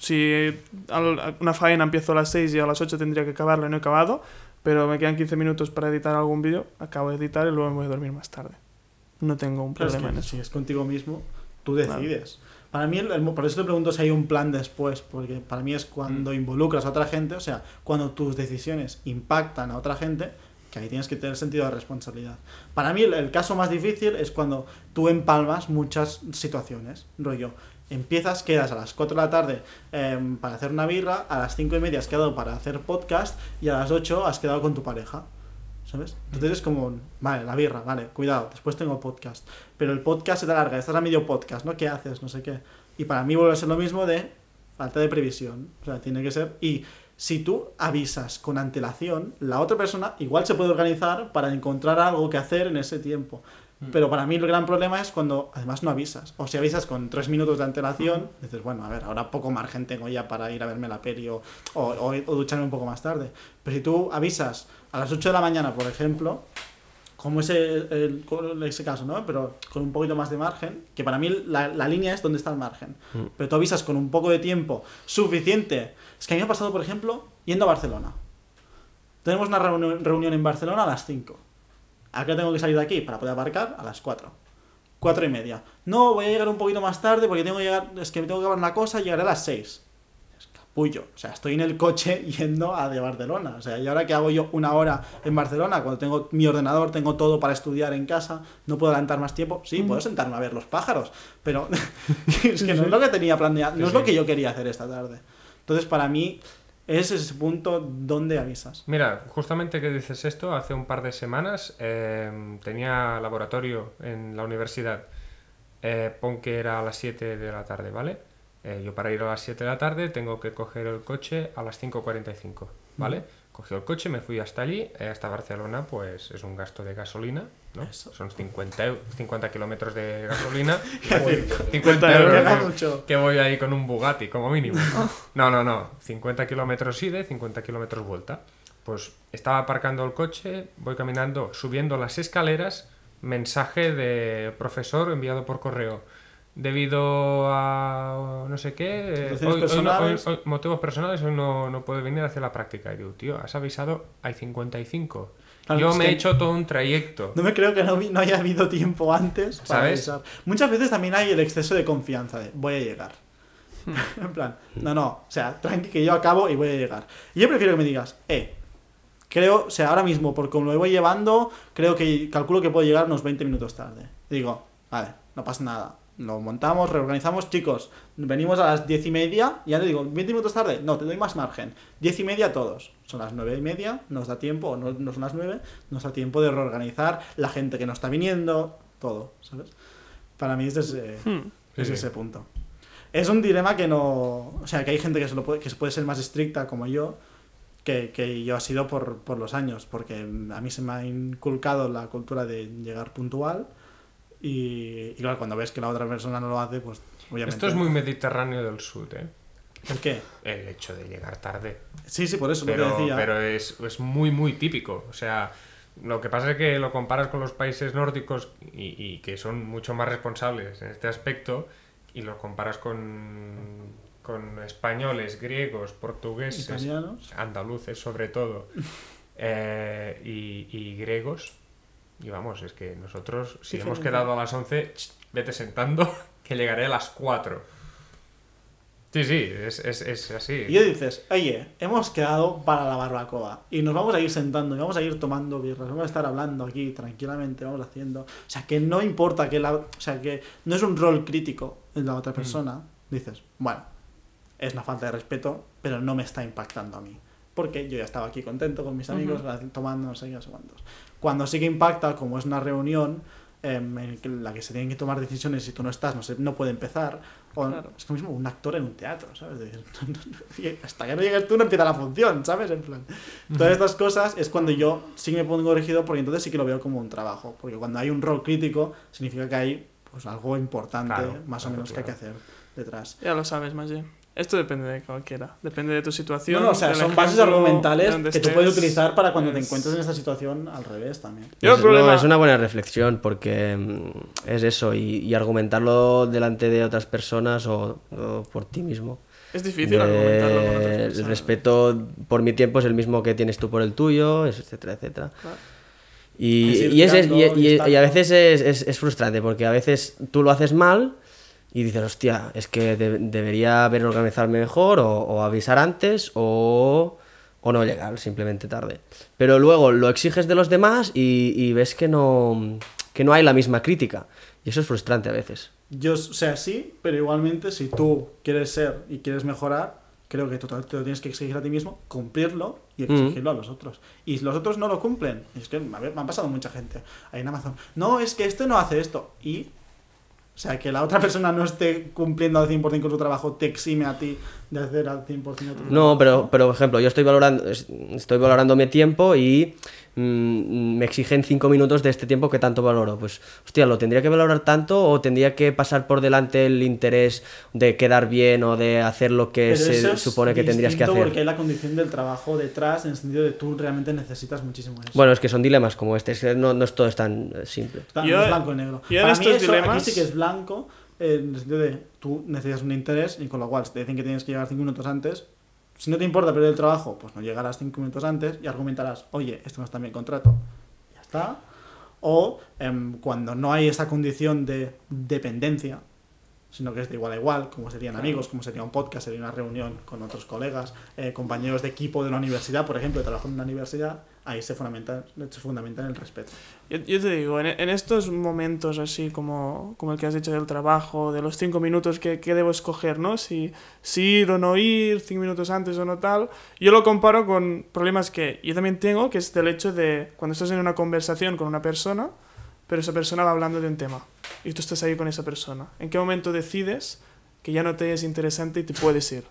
Si una faena empiezo a las seis y a las ocho tendría que acabarla y no he acabado, pero me quedan quince minutos para editar algún vídeo, acabo de editar y luego me voy a dormir más tarde. No tengo un problema, claro, es que en eso. Si es contigo mismo, tú decides. Claro. Para mí, el, el, por eso te pregunto si hay un plan después, porque para mí es cuando mm. involucras a otra gente, o sea, cuando tus decisiones impactan a otra gente, que ahí tienes que tener sentido de responsabilidad. Para mí, el, el caso más difícil es cuando tú empalmas muchas situaciones, rollo. Empiezas, quedas a las cuatro de la tarde eh, para hacer una birra, a las cinco y media has quedado para hacer podcast y a las ocho has quedado con tu pareja, ¿sabes? Entonces es como, vale, la birra, vale, cuidado, después tengo podcast, pero el podcast se te alarga, estás a medio podcast, ¿no? ¿Qué haces? No sé qué. Y para mí vuelve a ser lo mismo de falta de previsión, o sea, tiene que ser... Y si tú avisas con antelación, la otra persona igual se puede organizar para encontrar algo que hacer en ese tiempo. Pero para mí el gran problema es cuando además no avisas, o si avisas con tres minutos de antelación, dices, bueno, a ver, ahora poco margen tengo ya para ir a verme la peli o, o, o, o ducharme un poco más tarde. Pero si tú avisas a las ocho de la mañana, por ejemplo, como es el, el, ese caso, ¿no? Pero con un poquito más de margen, que para mí la, la línea es donde está el margen, pero tú avisas con un poco de tiempo suficiente. Es que a mí me ha pasado, por ejemplo, yendo a Barcelona. Tenemos una reunión, reunión en Barcelona a las cinco. ¿A qué tengo que salir de aquí? Para poder aparcar a las cuatro. Cuatro y media. No, voy a llegar un poquito más tarde porque tengo que llegar. Es que tengo que acabar una cosa y llegaré a las seis. Es capullo. O sea, estoy en el coche yendo a de Barcelona. O sea, ¿y ahora qué hago yo una hora en Barcelona? Cuando tengo mi ordenador, tengo todo para estudiar en casa, no puedo adelantar más tiempo. Sí, mm. puedo sentarme a ver los pájaros, pero es que no es lo que tenía planeado, no es lo que yo quería hacer esta tarde. Entonces, para mí, es ese punto donde avisas. Mira, justamente que dices esto, hace un par de semanas eh, tenía laboratorio en la universidad. Eh, pon que era a las siete de la tarde, ¿vale? Eh, yo para ir a las siete de la tarde tengo que coger el coche a las cinco cuarenta y cinco, ¿vale? Mm. Cogí el coche, me fui hasta allí, eh, hasta Barcelona, pues es un gasto de gasolina, ¿no? Eso. Son cincuenta kilómetros de gasolina. cincuenta euros que, que voy ahí con un Bugatti, como mínimo. No, no, no. cincuenta kilómetros ida, cincuenta kilómetros vuelta. Pues estaba aparcando el coche, voy caminando, subiendo las escaleras, mensaje de profesor enviado por correo. Debido a no sé qué, eh, hoy, personales. Hoy, hoy, hoy, motivos personales, hoy no, no puedo venir a hacer la práctica. Y digo, tío, has avisado, hay cincuenta y cinco. Claro, yo me he hecho todo un trayecto. No me creo que no, no haya habido tiempo antes para ¿sabes? Avisar. Muchas veces también hay el exceso de confianza de voy a llegar. En plan, no, no, o sea, tranqui que yo acabo y voy a llegar. Y yo prefiero que me digas, eh, creo, o sea, ahora mismo, por como lo voy llevando, creo que calculo que puedo llegar unos veinte minutos tarde. Digo, vale, no pasa nada. Lo montamos, reorganizamos, chicos, venimos a las diez y media, ya te digo, veinte minutos tarde, no, te doy más margen, diez y media todos, son las nueve y media, nos da tiempo, o no, no son las nueve, nos da tiempo de reorganizar, la gente que no está viniendo, todo, ¿sabes? Para mí es ese, hmm. es sí, ese sí. punto. Es un dilema que no, o sea, que hay gente que se, lo puede, que se puede ser más estricta como yo, que, que yo ha sido por, por los años, porque a mí se me ha inculcado la cultura de llegar puntual. Y, y claro, cuando ves que la otra persona no lo hace, pues obviamente... Esto es muy mediterráneo del sur, ¿eh? ¿El qué? El hecho de llegar tarde. Sí, sí, por eso pero, lo que decía. Pero es, es muy, muy típico. O sea, lo que pasa es que lo comparas con los países nórdicos y, y que son mucho más responsables en este aspecto y lo comparas con, con españoles, griegos, portugueses... Italianos. Andaluces, sobre todo. eh, y, y griegos... Y vamos, es que nosotros, si diferente. Hemos quedado a las once, ch, vete sentando, que llegaré a las cuatro. Sí, sí, es, es, es así. Y dices, oye, hemos quedado para la barbacoa y nos vamos a ir sentando y vamos a ir tomando birras, vamos a estar hablando aquí tranquilamente, vamos haciendo... O sea, que no importa que la... O sea, que no es un rol crítico en la otra persona. Mm. Dices, bueno, es una falta de respeto, pero no me está impactando a mí. Porque yo ya estaba aquí contento con mis amigos, uh-huh. tomando no sé qué, no sé cuántos. Cuando sí que impacta, como es una reunión eh, en la que se tienen que tomar decisiones, si tú no estás, no sé, no puede empezar. O, claro. Es lo mismo un actor en un teatro, ¿sabes? De, no, no, hasta que no llegues tú no empieza la función, ¿sabes? En plan, todas estas cosas es cuando yo sí me pongo rígido, porque entonces sí que lo veo como un trabajo. Porque cuando hay un rol crítico, significa que hay pues algo importante, claro, más o menos, que hay que hacer detrás. Ya lo sabes, Maggi. Esto depende de cualquiera, depende de tu situación. No, no, o sea, son bases argumentales que estés, tú puedes utilizar para cuando es... te encuentres en esta situación al revés también. Yo es, problema... no, es una buena reflexión, porque es eso, y, y argumentarlo delante de otras personas o, o por ti mismo. Es difícil de... argumentarlo con otras personas. El respeto por mi tiempo es el mismo que tienes tú por el tuyo, etcétera, etcétera. Claro. Y, es y, es, es, y, y, y a veces es, es, es frustrante, porque a veces tú lo haces mal... Y dices, hostia, es que de- debería haber organizarme mejor o, o avisar antes o, o no llegar, simplemente tarde. Pero luego lo exiges de los demás y, y ves que no, que no hay la misma crítica. Y eso es frustrante a veces. Yo, o sea, sí, pero igualmente si tú quieres ser y quieres mejorar, creo que tú te lo tienes que exigir a ti mismo, cumplirlo y exigirlo mm. a los otros. Y los otros no lo cumplen. Es que a ver, me han pasado mucha gente ahí en Amazon. No, es que este no hace esto. Y... O sea, que la otra persona no esté cumpliendo al cien por ciento con su trabajo te exime a ti de hacer al cien por ciento tu trabajo. No, pero, pero por ejemplo, yo estoy valorando estoy valorando mi tiempo y mmm, me exigen cinco minutos de este tiempo que tanto valoro. Pues, hostia, ¿lo tendría que valorar tanto o tendría que pasar por delante el interés de quedar bien o de hacer lo que pero se supone que tendrías que hacer? Es porque hay la condición del trabajo detrás, en el sentido de tú realmente necesitas muchísimo eso. Bueno, es que son dilemas como este, es que no, no es todo tan simple. Está, yo, no es blanco y negro. Yo Para mí estos eso, dilemas... aquí sí que es blanco. Blanco, en el sentido de tú necesitas un interés y con lo cual si te dicen que tienes que llegar cinco minutos antes, si no te importa perder el trabajo, pues no llegarás cinco minutos antes y argumentarás, oye, esto no está en mi contrato, ya está. O eh, cuando no hay esa condición de dependencia, sino que es de igual a igual, como serían amigos, como sería un podcast, sería una reunión con otros colegas, eh, compañeros de equipo de una universidad, por ejemplo, de trabajo en una universidad, ahí se fundamenta, se fundamenta en el respeto. Yo, yo te digo, en, en estos momentos así como, como el que has dicho del trabajo, de los cinco minutos que, que debo escoger, ¿no? Si, si ir o no ir, cinco minutos antes o no tal, yo lo comparo con problemas que yo también tengo, que es el hecho de cuando estás en una conversación con una persona, pero esa persona va hablando de un tema y tú estás ahí con esa persona. ¿En qué momento decides que ya no te es interesante y te puedes ir?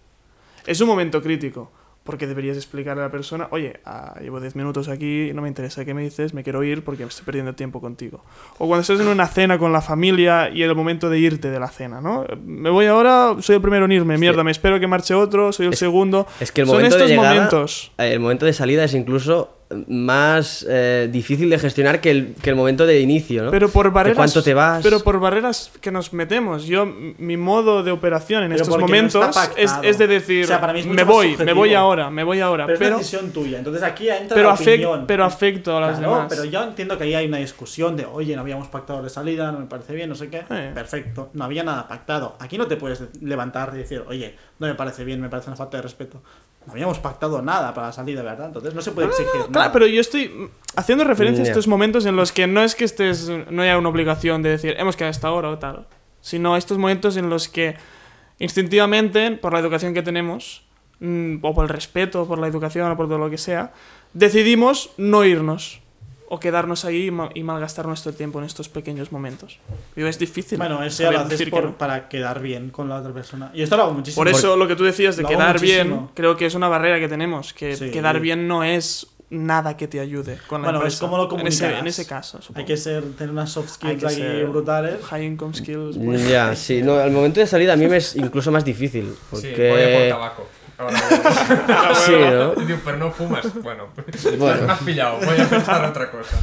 Es un momento crítico, porque deberías explicarle a la persona, oye, ah, llevo diez minutos aquí, no me interesa qué me dices, me quiero ir porque me estoy perdiendo tiempo contigo. O cuando estás en una cena con la familia y el momento de irte de la cena, ¿no? Me voy ahora, soy el primero en irme, sí. Mierda, me espero que marche otro, soy el es, segundo. Es que el momento Son estos de llegada, momentos. El momento de salida es incluso... más eh, difícil de gestionar que el, que el momento de inicio, ¿no? Pero por barreras, ¿cuánto te vas? Pero por barreras que nos metemos. Yo, mi modo de operación en pero estos momentos no es, es de decir, o sea, para mí es mucho me voy, subjetivo. me voy ahora, me voy ahora. Pero, pero es decisión tuya. Entonces aquí entra pero la afect, opinión. Pero afecto a las claro, demás. Pero yo entiendo que ahí hay una discusión de, oye, no habíamos pactado de salida, no me parece bien, no sé qué. Eh. Perfecto, no había nada pactado. Aquí no te puedes levantar y decir, oye, no me parece bien, me parece una falta de respeto. No habíamos pactado nada para la salida, ¿verdad? Entonces no se puede exigir no, no, no, nada. Claro, pero yo estoy haciendo referencia yeah. a estos momentos en los que no es que estés, no haya una obligación de decir hemos quedado hasta ahora o tal, sino a estos momentos en los que instintivamente, por la educación que tenemos, o por el respeto, o por la educación, o por todo lo que sea, decidimos no irnos. O quedarnos ahí y malgastar nuestro tiempo en estos pequeños momentos. Digo, es difícil. Bueno, eso ya lo haces por, que no. para quedar bien con la otra persona. Y esto lo hago muchísimo. Por eso lo que tú decías de quedar bien, creo que es una barrera que tenemos. Que sí. Quedar bien no es nada que te ayude con la bueno, empresa. Es como lo comunicas. En ese, en ese caso, supongo. Hay que ser, tener unas soft skills aquí brutales. High income skills. Pues. Ya, yeah, sí. No, al momento de salida a mí me es incluso más difícil. Porque... Sí, voy a por tabaco. Ahora, ahora sí, ¿no? Digo, pero no fumas. Bueno, bueno, me has pillado. Voy a pensar otra cosa.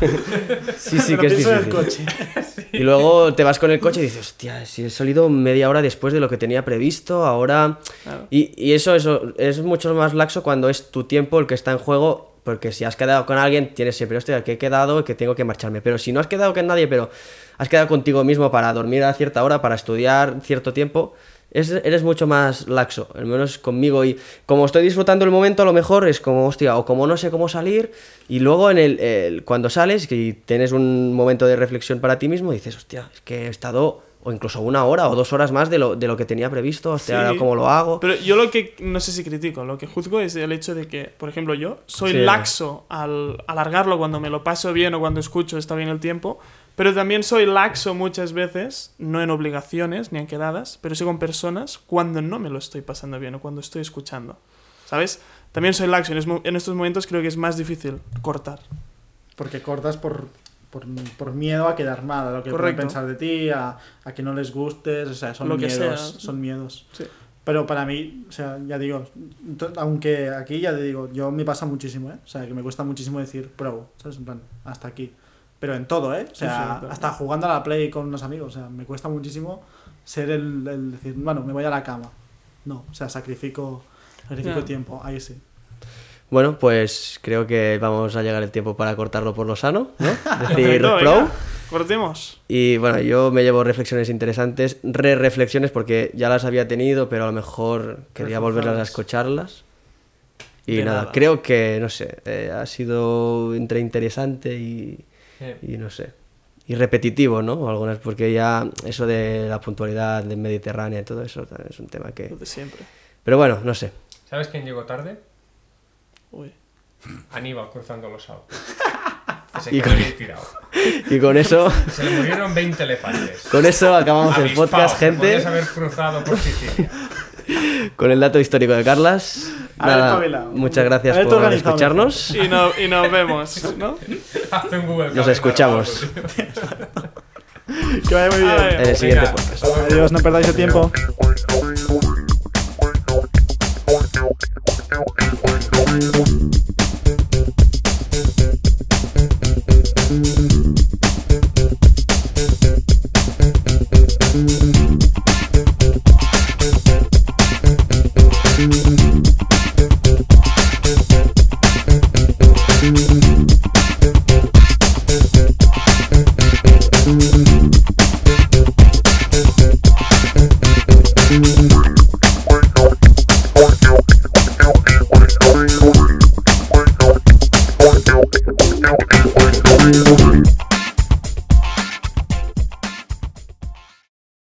Sí, sí, pero que es difícil. El coche. Sí. Y luego te vas con el coche y dices, hostia, si he salido media hora después de lo que tenía previsto, ahora... Claro. Y, y eso, eso es mucho más laxo cuando es tu tiempo el que está en juego, porque si has quedado con alguien, tienes siempre, hostia, que he quedado y que tengo que marcharme. Pero si no has quedado con nadie, pero has quedado contigo mismo para dormir a cierta hora, para estudiar cierto tiempo... Es, eres mucho más laxo, al menos conmigo, y como estoy disfrutando el momento a lo mejor es como, hostia, o como no sé cómo salir, y luego en el, el cuando sales y tienes un momento de reflexión para ti mismo, dices, hostia, es que he estado o incluso una hora o dos horas más de lo, de lo que tenía previsto, hostia, sí, ahora cómo lo hago. Pero yo lo que, no sé si critico, lo que juzgo es el hecho de que, por ejemplo, yo soy sí. laxo al alargarlo cuando me lo paso bien o cuando escucho está bien el tiempo. Pero también soy laxo muchas veces, no en obligaciones ni en quedadas, pero sí con personas cuando no me lo estoy pasando bien o cuando estoy escuchando, ¿sabes? También soy laxo, en estos momentos creo que es más difícil cortar. Porque cortas por... por, por miedo a quedar mal, a lo que pueden pensar de ti, a, a que no les gustes, o sea, son lo miedos, que son miedos. Sí. Pero para mí, o sea, ya digo, aunque aquí ya te digo, yo me pasa muchísimo, ¿eh? O sea, que me cuesta muchísimo decir pruebo, ¿sabes? En plan, hasta aquí. Pero en todo, ¿eh? O sea, sí, sí, claro. Hasta jugando a la Play con unos amigos, o sea, me cuesta muchísimo ser el, el decir, bueno, me voy a la cama. No, o sea, sacrifico, sacrifico no. tiempo, ahí sí. Bueno, pues creo que vamos a llegar el tiempo para cortarlo por lo sano, ¿no? Decir no, pro. Cortemos. Y bueno, yo me llevo reflexiones interesantes, re-reflexiones porque ya las había tenido, pero a lo mejor quería volverlas a escucharlas. Y nada, nada, creo que, no sé, eh, ha sido entre interesante y, y no sé, y repetitivo, ¿no? Algunas, porque ya eso de la puntualidad de Mediterránea y todo eso es un tema que... De siempre. Pero bueno, no sé. ¿Sabes quién llegó tarde? Uy. Aníbal cruzando los Alpes. Y con, y con eso se le murieron veinte elefantes. Con eso acabamos el podcast, gente. Podrías haber cruzado por Sicilia. Con el dato histórico de Carlas. Nada, muchas gracias por escucharnos. Y, no, y nos vemos, ¿no? Nos escuchamos. Que vaya muy bien. En el siguiente podcast. Adiós, no perdáis el tiempo. We'll be right back.